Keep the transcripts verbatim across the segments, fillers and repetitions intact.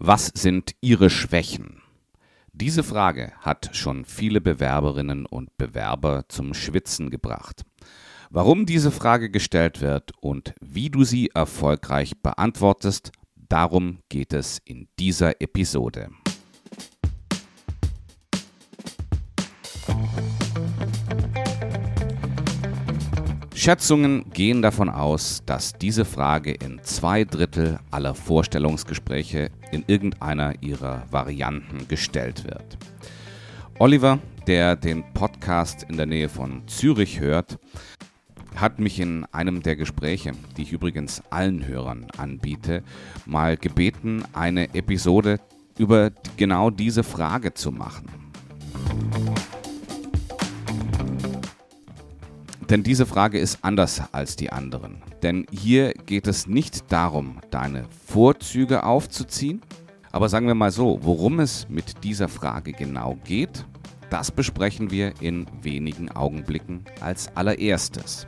Was sind Ihre Schwächen? Diese Frage hat schon viele Bewerberinnen und Bewerber zum Schwitzen gebracht. Warum diese Frage gestellt wird und wie du sie erfolgreich beantwortest, darum geht es in dieser Episode. Schätzungen gehen davon aus, dass diese Frage in zwei Drittel aller Vorstellungsgespräche in irgendeiner ihrer Varianten gestellt wird. Oliver, der den Podcast in der Nähe von Zürich hört, hat mich in einem der Gespräche, die ich übrigens allen Hörern anbiete, mal gebeten, eine Episode über genau diese Frage zu machen. Denn diese Frage ist anders als die anderen. Denn hier geht es nicht darum, deine Vorzüge aufzuziehen. Aber sagen wir mal so, worum es mit dieser Frage genau geht, das besprechen wir in wenigen Augenblicken als allererstes.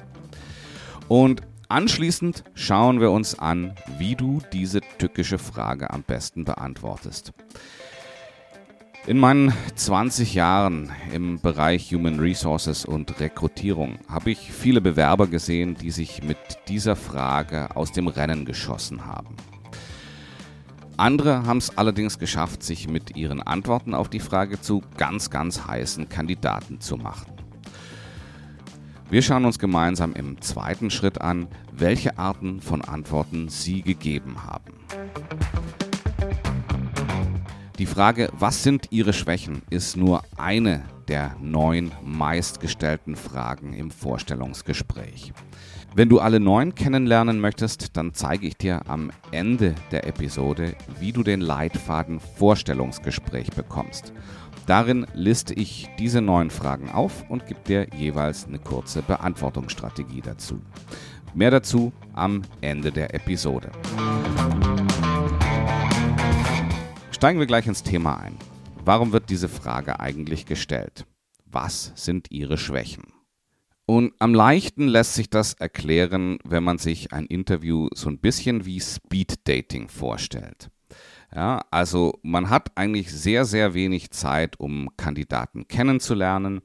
Und anschließend schauen wir uns an, wie du diese tückische Frage am besten beantwortest. In meinen zwanzig Jahren im Bereich Human Resources und Rekrutierung habe ich viele Bewerber gesehen, die sich mit dieser Frage aus dem Rennen geschossen haben. Andere haben es allerdings geschafft, sich mit ihren Antworten auf die Frage zu ganz, ganz heißen Kandidaten zu machen. Wir schauen uns gemeinsam im zweiten Schritt an, welche Arten von Antworten sie gegeben haben. Die Frage, was sind Ihre Schwächen, ist nur eine der neun meistgestellten Fragen im Vorstellungsgespräch. Wenn du alle neun kennenlernen möchtest, dann zeige ich dir am Ende der Episode, wie du den Leitfaden Vorstellungsgespräch bekommst. Darin liste ich diese neun Fragen auf und gebe dir jeweils eine kurze Beantwortungsstrategie dazu. Mehr dazu am Ende der Episode. Steigen wir gleich ins Thema ein. Warum wird diese Frage eigentlich gestellt? Was sind Ihre Schwächen? Und am leichtesten lässt sich das erklären, wenn man sich ein Interview so ein bisschen wie Speed-Dating vorstellt. Ja, also man hat eigentlich sehr, sehr wenig Zeit, um Kandidaten kennenzulernen.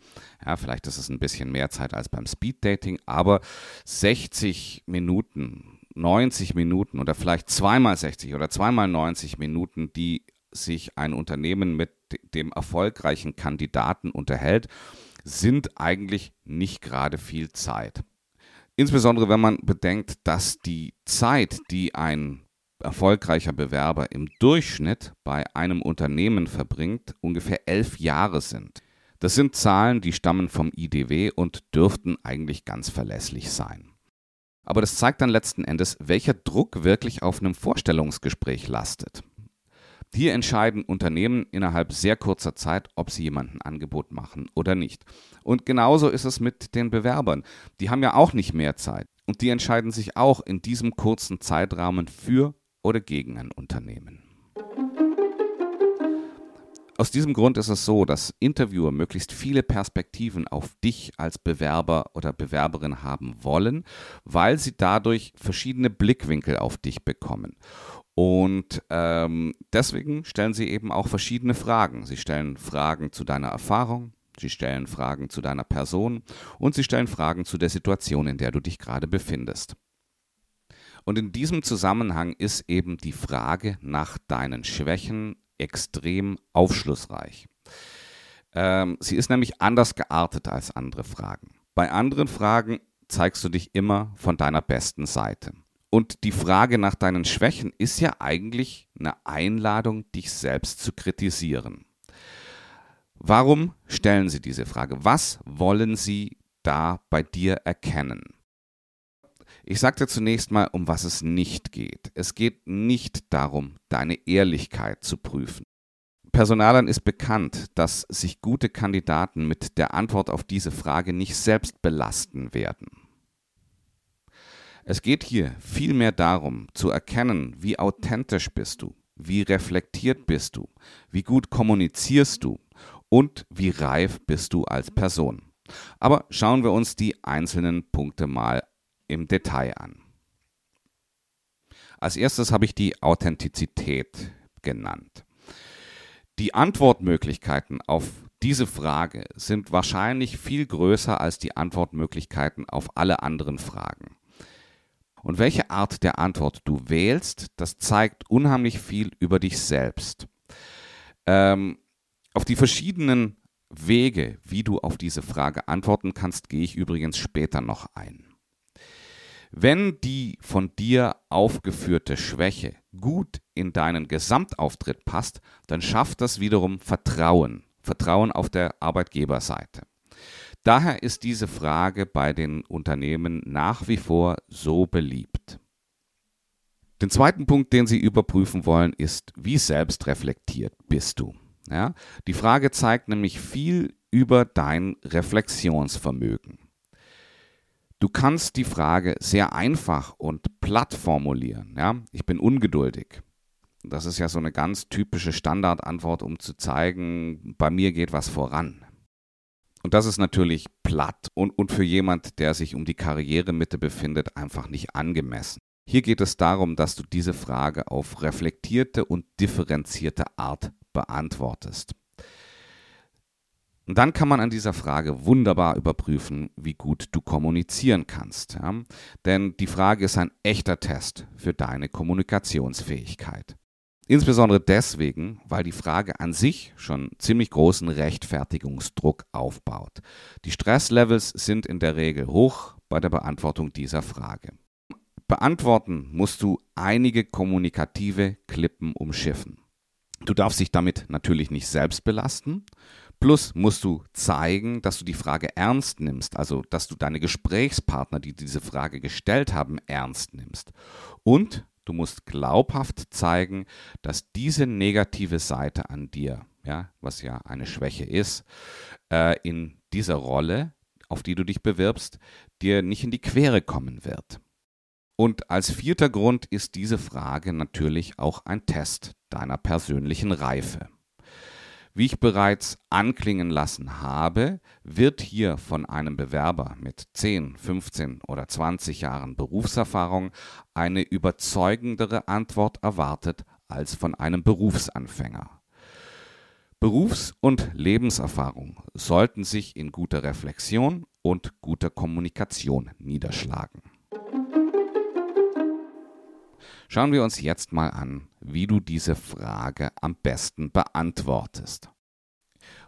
Ja, vielleicht ist es ein bisschen mehr Zeit als beim Speed-Dating, aber sechzig Minuten, neunzig Minuten oder vielleicht zweimal sechzig oder zweimal neunzig Minuten, die sich ein Unternehmen mit dem erfolgreichen Kandidaten unterhält, sind eigentlich nicht gerade viel Zeit. Insbesondere wenn man bedenkt, dass die Zeit, die ein erfolgreicher Bewerber im Durchschnitt bei einem Unternehmen verbringt, ungefähr elf Jahre sind. Das sind Zahlen, die stammen vom I D W und dürften eigentlich ganz verlässlich sein. Aber das zeigt dann letzten Endes, welcher Druck wirklich auf einem Vorstellungsgespräch lastet. Hier entscheiden Unternehmen innerhalb sehr kurzer Zeit, ob sie jemandem ein Angebot machen oder nicht. Und genauso ist es mit den Bewerbern. Die haben ja auch nicht mehr Zeit. Und die entscheiden sich auch in diesem kurzen Zeitrahmen für oder gegen ein Unternehmen. Aus diesem Grund ist es so, dass Interviewer möglichst viele Perspektiven auf dich als Bewerber oder Bewerberin haben wollen, weil sie dadurch verschiedene Blickwinkel auf dich bekommen. Und ähm, deswegen stellen sie eben auch verschiedene Fragen. Sie stellen Fragen zu deiner Erfahrung, sie stellen Fragen zu deiner Person und sie stellen Fragen zu der Situation, in der du dich gerade befindest. Und in diesem Zusammenhang ist eben die Frage nach deinen Schwächen extrem aufschlussreich. Ähm, sie ist nämlich anders geartet als andere Fragen. Bei anderen Fragen zeigst du dich immer von deiner besten Seite. Und die Frage nach deinen Schwächen ist ja eigentlich eine Einladung, dich selbst zu kritisieren. Warum stellen sie diese Frage? Was wollen sie da bei dir erkennen? Ich sage dir zunächst mal, um was es nicht geht. Es geht nicht darum, deine Ehrlichkeit zu prüfen. Personalern ist bekannt, dass sich gute Kandidaten mit der Antwort auf diese Frage nicht selbst belasten werden. Es geht hier vielmehr darum, zu erkennen, wie authentisch bist du, wie reflektiert bist du, wie gut kommunizierst du und wie reif bist du als Person. Aber schauen wir uns die einzelnen Punkte mal an. Im Detail an. Als erstes habe ich die Authentizität genannt. Die Antwortmöglichkeiten auf diese Frage sind wahrscheinlich viel größer als die Antwortmöglichkeiten auf alle anderen Fragen. Und welche Art der Antwort du wählst, das zeigt unheimlich viel über dich selbst. Ähm, auf die verschiedenen Wege, wie du auf diese Frage antworten kannst, gehe ich übrigens später noch ein. Wenn die von dir aufgeführte Schwäche gut in deinen Gesamtauftritt passt, dann schafft das wiederum Vertrauen. Vertrauen auf der Arbeitgeberseite. Daher ist diese Frage bei den Unternehmen nach wie vor so beliebt. Den zweiten Punkt, den Sie überprüfen wollen, ist, wie selbstreflektiert bist du? Ja, die Frage zeigt nämlich viel über dein Reflexionsvermögen. Du kannst die Frage sehr einfach und platt formulieren. Ja, ich bin ungeduldig. Das ist ja so eine ganz typische Standardantwort, um zu zeigen, bei mir geht was voran. Und das ist natürlich platt und, und für jemand, der sich um die Karrieremitte befindet, einfach nicht angemessen. Hier geht es darum, dass du diese Frage auf reflektierte und differenzierte Art beantwortest. Und dann kann man an dieser Frage wunderbar überprüfen, wie gut du kommunizieren kannst. Ja? Denn die Frage ist ein echter Test für deine Kommunikationsfähigkeit. Insbesondere deswegen, weil die Frage an sich schon ziemlich großen Rechtfertigungsdruck aufbaut. Die Stresslevels sind in der Regel hoch bei der Beantwortung dieser Frage. Beantworten musst du einige kommunikative Klippen umschiffen. Du darfst dich damit natürlich nicht selbst belasten. Plus musst du zeigen, dass du die Frage ernst nimmst, also dass du deine Gesprächspartner, die diese Frage gestellt haben, ernst nimmst. Und du musst glaubhaft zeigen, dass diese negative Seite an dir, ja, was ja eine Schwäche ist, äh, in dieser Rolle, auf die du dich bewirbst, dir nicht in die Quere kommen wird. Und als vierter Grund ist diese Frage natürlich auch ein Test deiner persönlichen Reife. Wie ich bereits anklingen lassen habe, wird hier von einem Bewerber mit zehn, fünfzehn oder zwanzig Jahren Berufserfahrung eine überzeugendere Antwort erwartet als von einem Berufsanfänger. Berufs- und Lebenserfahrung sollten sich in guter Reflexion und guter Kommunikation niederschlagen. Schauen wir uns jetzt mal an, wie du diese Frage am besten beantwortest.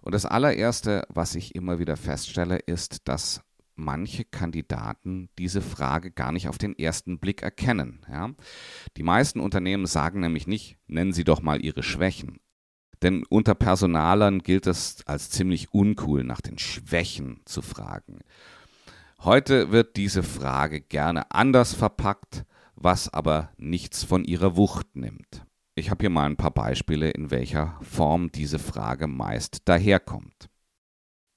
Und das allererste, was ich immer wieder feststelle, ist, dass manche Kandidaten diese Frage gar nicht auf den ersten Blick erkennen. Ja? Die meisten Unternehmen sagen nämlich nicht, nennen Sie doch mal Ihre Schwächen. Denn unter Personalern gilt es als ziemlich uncool, nach den Schwächen zu fragen. Heute wird diese Frage gerne anders verpackt, was aber nichts von ihrer Wucht nimmt. Ich habe hier mal ein paar Beispiele, in welcher Form diese Frage meist daherkommt.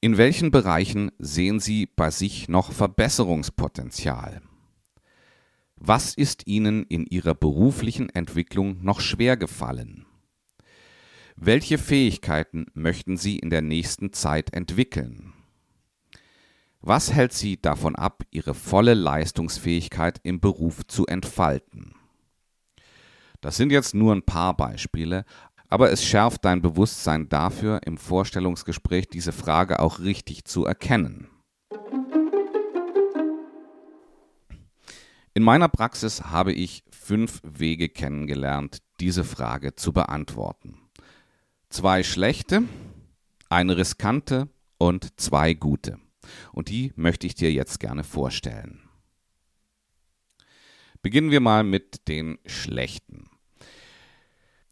In welchen Bereichen sehen Sie bei sich noch Verbesserungspotenzial? Was ist Ihnen in Ihrer beruflichen Entwicklung noch schwer gefallen? Welche Fähigkeiten möchten Sie in der nächsten Zeit entwickeln? Was hält Sie davon ab, Ihre volle Leistungsfähigkeit im Beruf zu entfalten? Das sind jetzt nur ein paar Beispiele, aber es schärft dein Bewusstsein dafür, im Vorstellungsgespräch diese Frage auch richtig zu erkennen. In meiner Praxis habe ich fünf Wege kennengelernt, diese Frage zu beantworten. Zwei schlechte, eine riskante und zwei gute. Und die möchte ich dir jetzt gerne vorstellen. Beginnen wir mal mit den schlechten.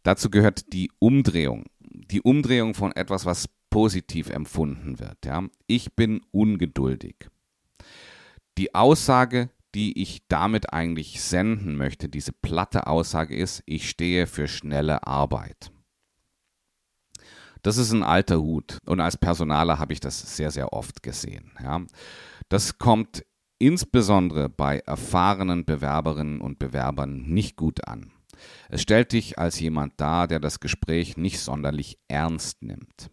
Dazu gehört die Umdrehung. Die Umdrehung von etwas, was positiv empfunden wird. Ja? Ich bin ungeduldig. Die Aussage, die ich damit eigentlich senden möchte, diese platte Aussage ist, ich stehe für schnelle Arbeit. Das ist ein alter Hut und als Personaler habe ich das sehr, sehr oft gesehen. Ja. Das kommt insbesondere bei erfahrenen Bewerberinnen und Bewerbern nicht gut an. Es stellt dich als jemand dar, der das Gespräch nicht sonderlich ernst nimmt.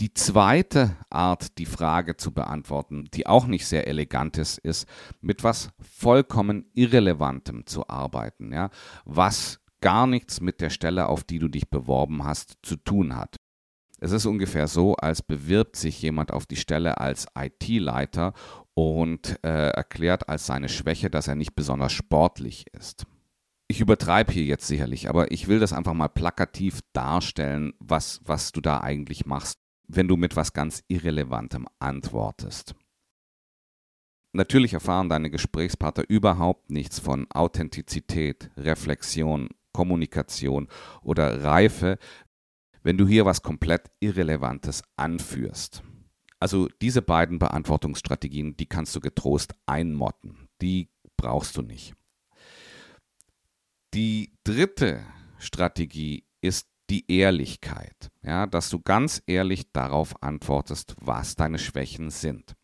Die zweite Art, die Frage zu beantworten, die auch nicht sehr elegant ist, ist, mit was vollkommen Irrelevantem zu arbeiten. Ja. Was gar nichts mit der Stelle, auf die du dich beworben hast, zu tun hat. Es ist ungefähr so, als bewirbt sich jemand auf die Stelle als I T-Leiter und äh, erklärt als seine Schwäche, dass er nicht besonders sportlich ist. Ich übertreibe hier jetzt sicherlich, aber ich will das einfach mal plakativ darstellen, was, was du da eigentlich machst, wenn du mit was ganz Irrelevantem antwortest. Natürlich erfahren deine Gesprächspartner überhaupt nichts von Authentizität, Reflexion, Kommunikation oder Reife, wenn du hier was komplett Irrelevantes anführst. Also diese beiden Beantwortungsstrategien, die kannst du getrost einmotten. Die brauchst du nicht. Die dritte Strategie ist die Ehrlichkeit. Ja, dass du ganz ehrlich darauf antwortest, was deine Schwächen sind.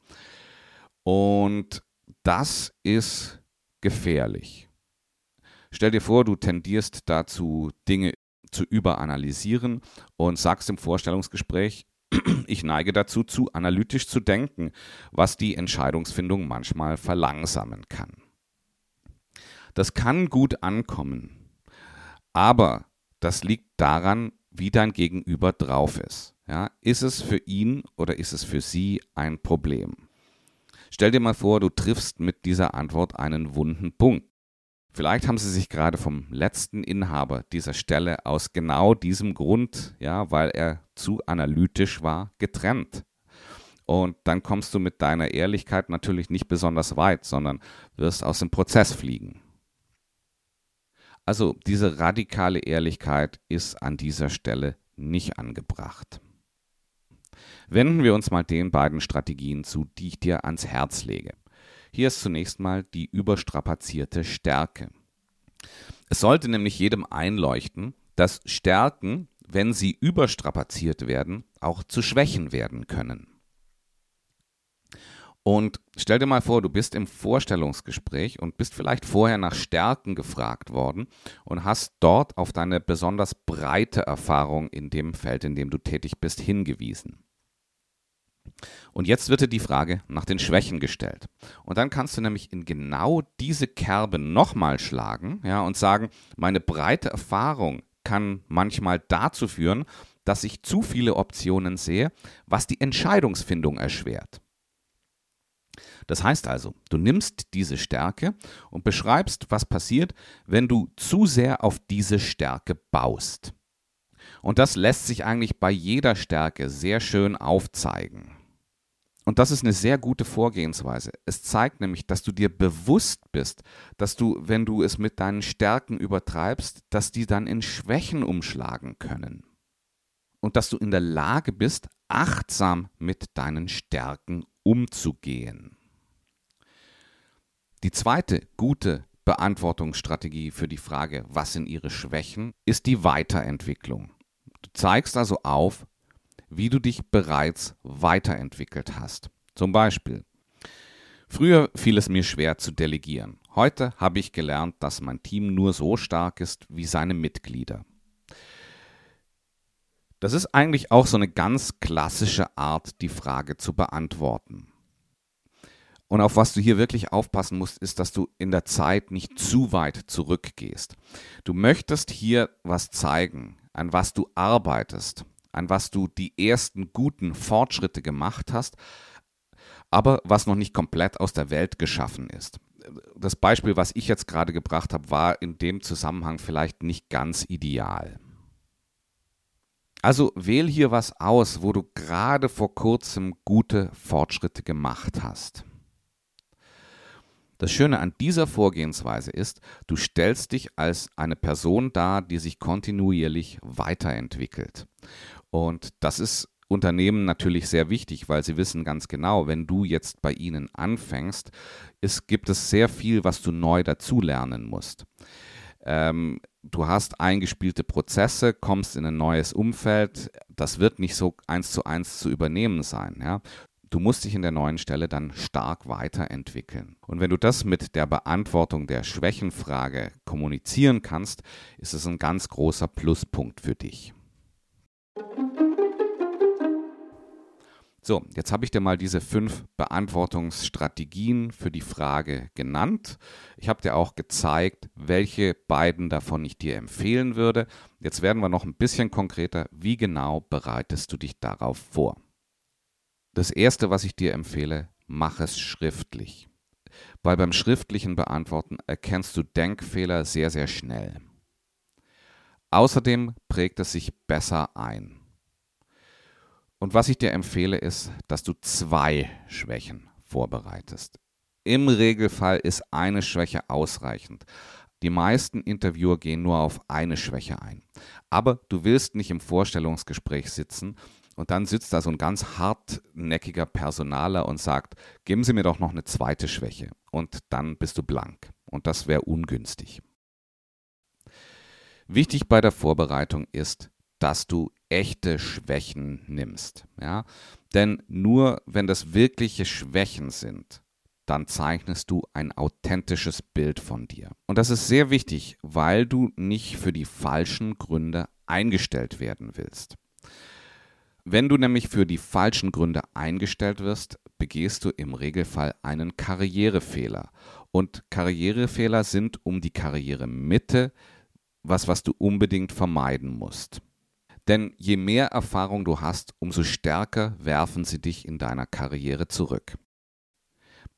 Und das ist gefährlich. Stell dir vor, du tendierst dazu, Dinge zu überanalysieren und sagst im Vorstellungsgespräch, ich neige dazu, zu analytisch zu denken, was die Entscheidungsfindung manchmal verlangsamen kann. Das kann gut ankommen, aber das liegt daran, wie dein Gegenüber drauf ist. Ja, ist es für ihn oder ist es für sie ein Problem? Stell dir mal vor, du triffst mit dieser Antwort einen wunden Punkt. Vielleicht haben sie sich gerade vom letzten Inhaber dieser Stelle aus genau diesem Grund, ja, weil er zu analytisch war, getrennt. Und dann kommst du mit deiner Ehrlichkeit natürlich nicht besonders weit, sondern wirst aus dem Prozess fliegen. Also diese radikale Ehrlichkeit ist an dieser Stelle nicht angebracht. Wenden wir uns mal den beiden Strategien zu, die ich dir ans Herz lege. Hier ist zunächst mal die überstrapazierte Stärke. Es sollte nämlich jedem einleuchten, dass Stärken, wenn sie überstrapaziert werden, auch zu Schwächen werden können. Und stell dir mal vor, du bist im Vorstellungsgespräch und bist vielleicht vorher nach Stärken gefragt worden und hast dort auf deine besonders breite Erfahrung in dem Feld, in dem du tätig bist, hingewiesen. Und jetzt wird dir die Frage nach den Schwächen gestellt. Und dann kannst du nämlich in genau diese Kerbe nochmal schlagen, ja, und sagen, meine breite Erfahrung kann manchmal dazu führen, dass ich zu viele Optionen sehe, was die Entscheidungsfindung erschwert. Das heißt also, du nimmst diese Stärke und beschreibst, was passiert, wenn du zu sehr auf diese Stärke baust. Und das lässt sich eigentlich bei jeder Stärke sehr schön aufzeigen. Und das ist eine sehr gute Vorgehensweise. Es zeigt nämlich, dass du dir bewusst bist, dass du, wenn du es mit deinen Stärken übertreibst, dass die dann in Schwächen umschlagen können. Und dass du in der Lage bist, achtsam mit deinen Stärken umzugehen. Die zweite gute Beantwortungsstrategie für die Frage, was sind ihre Schwächen, ist die Weiterentwicklung. Du zeigst also auf, wie du dich bereits weiterentwickelt hast. Zum Beispiel, früher fiel es mir schwer zu delegieren. Heute habe ich gelernt, dass mein Team nur so stark ist wie seine Mitglieder. Das ist eigentlich auch so eine ganz klassische Art, die Frage zu beantworten. Und auf was du hier wirklich aufpassen musst, ist, dass du in der Zeit nicht zu weit zurückgehst. Du möchtest hier was zeigen, an was du arbeitest, an was du die ersten guten Fortschritte gemacht hast, aber was noch nicht komplett aus der Welt geschaffen ist. Das Beispiel, was ich jetzt gerade gebracht habe, war in dem Zusammenhang vielleicht nicht ganz ideal. Also wähl hier was aus, wo du gerade vor kurzem gute Fortschritte gemacht hast. Das Schöne an dieser Vorgehensweise ist, du stellst dich als eine Person dar, die sich kontinuierlich weiterentwickelt. Und das ist Unternehmen natürlich sehr wichtig, weil sie wissen ganz genau, wenn du jetzt bei ihnen anfängst, es gibt es sehr viel, was du neu dazulernen musst. Ähm, du hast eingespielte Prozesse, kommst in ein neues Umfeld, das wird nicht so eins zu eins zu übernehmen sein, ja. Du musst dich in der neuen Stelle dann stark weiterentwickeln. Und wenn du das mit der Beantwortung der Schwächenfrage kommunizieren kannst, ist es ein ganz großer Pluspunkt für dich. So, jetzt habe ich dir mal diese fünf Beantwortungsstrategien für die Frage genannt. Ich habe dir auch gezeigt, welche beiden davon ich dir empfehlen würde. Jetzt werden wir noch ein bisschen konkreter. Wie genau bereitest du dich darauf vor? Das Erste, was ich dir empfehle, mach es schriftlich. Weil beim schriftlichen Beantworten erkennst du Denkfehler sehr, sehr schnell. Außerdem prägt es sich besser ein. Und was ich dir empfehle, ist, dass du zwei Schwächen vorbereitest. Im Regelfall ist eine Schwäche ausreichend. Die meisten Interviewer gehen nur auf eine Schwäche ein. Aber du willst nicht im Vorstellungsgespräch sitzen und dann sitzt da so ein ganz hartnäckiger Personaler und sagt, geben Sie mir doch noch eine zweite Schwäche. Und dann bist du blank. Und das wäre ungünstig. Wichtig bei der Vorbereitung ist, dass du echte Schwächen nimmst. Ja? Denn nur wenn das wirkliche Schwächen sind, dann zeichnest du ein authentisches Bild von dir. Und das ist sehr wichtig, weil du nicht für die falschen Gründe eingestellt werden willst. Wenn du nämlich für die falschen Gründe eingestellt wirst, begehst du im Regelfall einen Karrierefehler. Und Karrierefehler sind um die Karrieremitte was, was du unbedingt vermeiden musst. Denn je mehr Erfahrung du hast, umso stärker werfen sie dich in deiner Karriere zurück.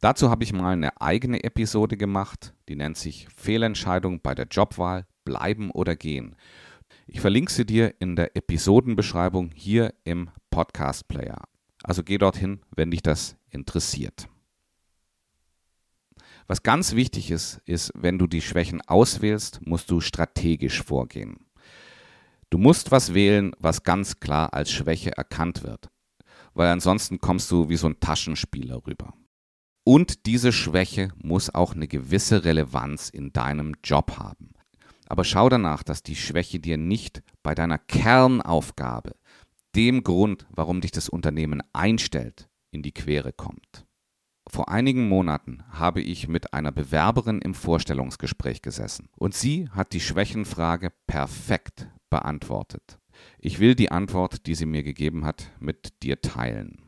Dazu habe ich mal eine eigene Episode gemacht, die nennt sich Fehlentscheidung bei der Jobwahl, bleiben oder gehen. Ich verlinke sie dir in der Episodenbeschreibung hier im Podcast-Player. Also geh dorthin, wenn dich das interessiert. Was ganz wichtig ist, ist, wenn du die Schwächen auswählst, musst du strategisch vorgehen. Du musst was wählen, was ganz klar als Schwäche erkannt wird, weil ansonsten kommst du wie so ein Taschenspieler rüber. Und diese Schwäche muss auch eine gewisse Relevanz in deinem Job haben. Aber schau danach, dass die Schwäche dir nicht bei deiner Kernaufgabe, dem Grund, warum dich das Unternehmen einstellt, in die Quere kommt. Vor einigen Monaten habe ich mit einer Bewerberin im Vorstellungsgespräch gesessen und sie hat die Schwächenfrage perfekt beantwortet. Ich will die Antwort, die sie mir gegeben hat, mit dir teilen.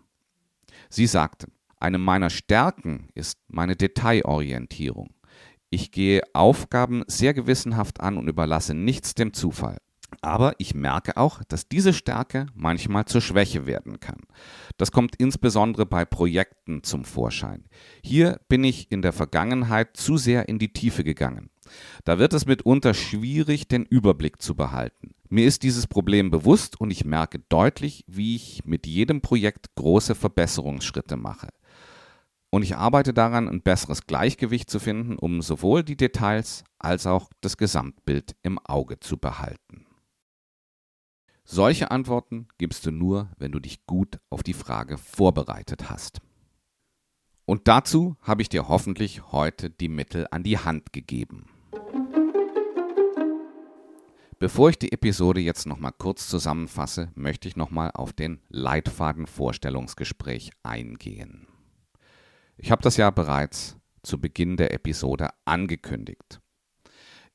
Sie sagte, eine meiner Stärken ist meine Detailorientierung. Ich gehe Aufgaben sehr gewissenhaft an und überlasse nichts dem Zufall. Aber ich merke auch, dass diese Stärke manchmal zur Schwäche werden kann. Das kommt insbesondere bei Projekten zum Vorschein. Hier bin ich in der Vergangenheit zu sehr in die Tiefe gegangen. Da wird es mitunter schwierig, den Überblick zu behalten. Mir ist dieses Problem bewusst und ich merke deutlich, wie ich mit jedem Projekt große Verbesserungsschritte mache. Und ich arbeite daran, ein besseres Gleichgewicht zu finden, um sowohl die Details als auch das Gesamtbild im Auge zu behalten. Solche Antworten gibst du nur, wenn du dich gut auf die Frage vorbereitet hast. Und dazu habe ich dir hoffentlich heute die Mittel an die Hand gegeben. Bevor ich die Episode jetzt nochmal kurz zusammenfasse, möchte ich nochmal auf den Leitfaden Vorstellungsgespräch eingehen. Ich habe das ja bereits zu Beginn der Episode angekündigt.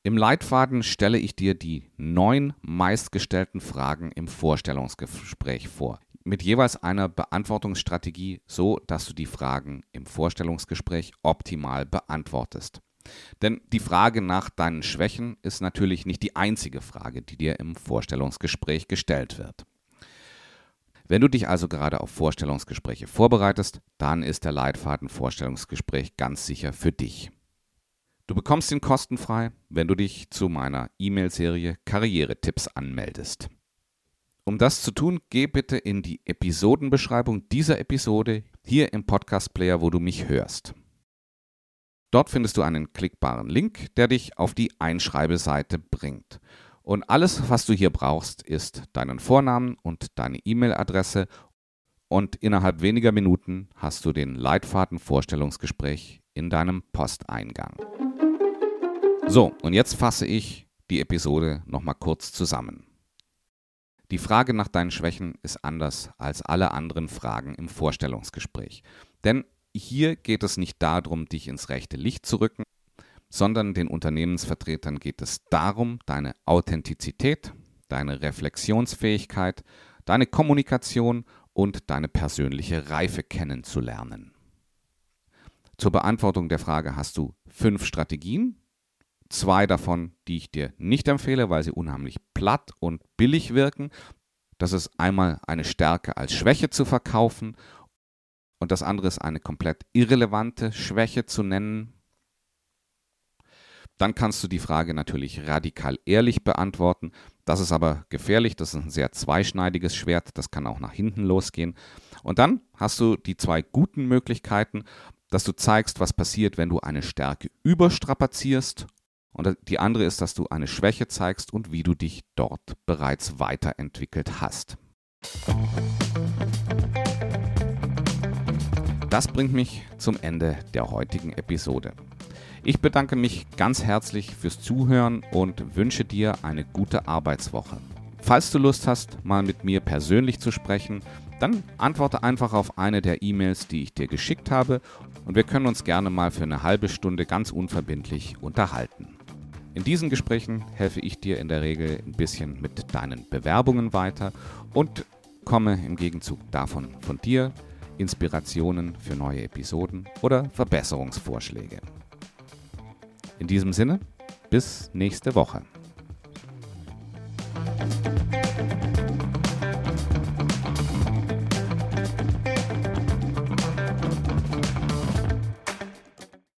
Im Leitfaden stelle ich dir die neun meistgestellten Fragen im Vorstellungsgespräch vor, mit jeweils einer Beantwortungsstrategie, so dass du die Fragen im Vorstellungsgespräch optimal beantwortest. Denn die Frage nach deinen Schwächen ist natürlich nicht die einzige Frage, die dir im Vorstellungsgespräch gestellt wird. Wenn du dich also gerade auf Vorstellungsgespräche vorbereitest, dann ist der Leitfaden Vorstellungsgespräch ganz sicher für dich. Du bekommst ihn kostenfrei, wenn du dich zu meiner E-Mail-Serie Karrieretipps anmeldest. Um das zu tun, geh bitte in die Episodenbeschreibung dieser Episode hier im Podcast-Player, wo du mich hörst. Dort findest du einen klickbaren Link, der dich auf die Einschreibeseite bringt. Und alles, was du hier brauchst, ist deinen Vornamen und deine E-Mail-Adresse und innerhalb weniger Minuten hast du den Leitfaden Vorstellungsgespräch in deinem Posteingang. So, und jetzt fasse ich die Episode nochmal kurz zusammen. Die Frage nach deinen Schwächen ist anders als alle anderen Fragen im Vorstellungsgespräch. Denn hier geht es nicht darum, dich ins rechte Licht zu rücken, sondern den Unternehmensvertretern geht es darum, deine Authentizität, deine Reflexionsfähigkeit, deine Kommunikation und deine persönliche Reife kennenzulernen. Zur Beantwortung der Frage hast du fünf Strategien. Zwei davon, die ich dir nicht empfehle, weil sie unheimlich platt und billig wirken. Das ist einmal eine Stärke als Schwäche zu verkaufen und das andere ist eine komplett irrelevante Schwäche zu nennen. Dann kannst du die Frage natürlich radikal ehrlich beantworten. Das ist aber gefährlich, das ist ein sehr zweischneidiges Schwert, das kann auch nach hinten losgehen. Und dann hast du die zwei guten Möglichkeiten, dass du zeigst, was passiert, wenn du eine Stärke überstrapazierst. Und die andere ist, dass du eine Schwäche zeigst und wie du dich dort bereits weiterentwickelt hast. Das bringt mich zum Ende der heutigen Episode. Ich bedanke mich ganz herzlich fürs Zuhören und wünsche dir eine gute Arbeitswoche. Falls du Lust hast, mal mit mir persönlich zu sprechen, dann antworte einfach auf eine der E-Mails, die ich dir geschickt habe, und wir können uns gerne mal für eine halbe Stunde ganz unverbindlich unterhalten. In diesen Gesprächen helfe ich dir in der Regel ein bisschen mit deinen Bewerbungen weiter und komme im Gegenzug davon von dir Inspirationen für neue Episoden oder Verbesserungsvorschläge. In diesem Sinne, bis nächste Woche.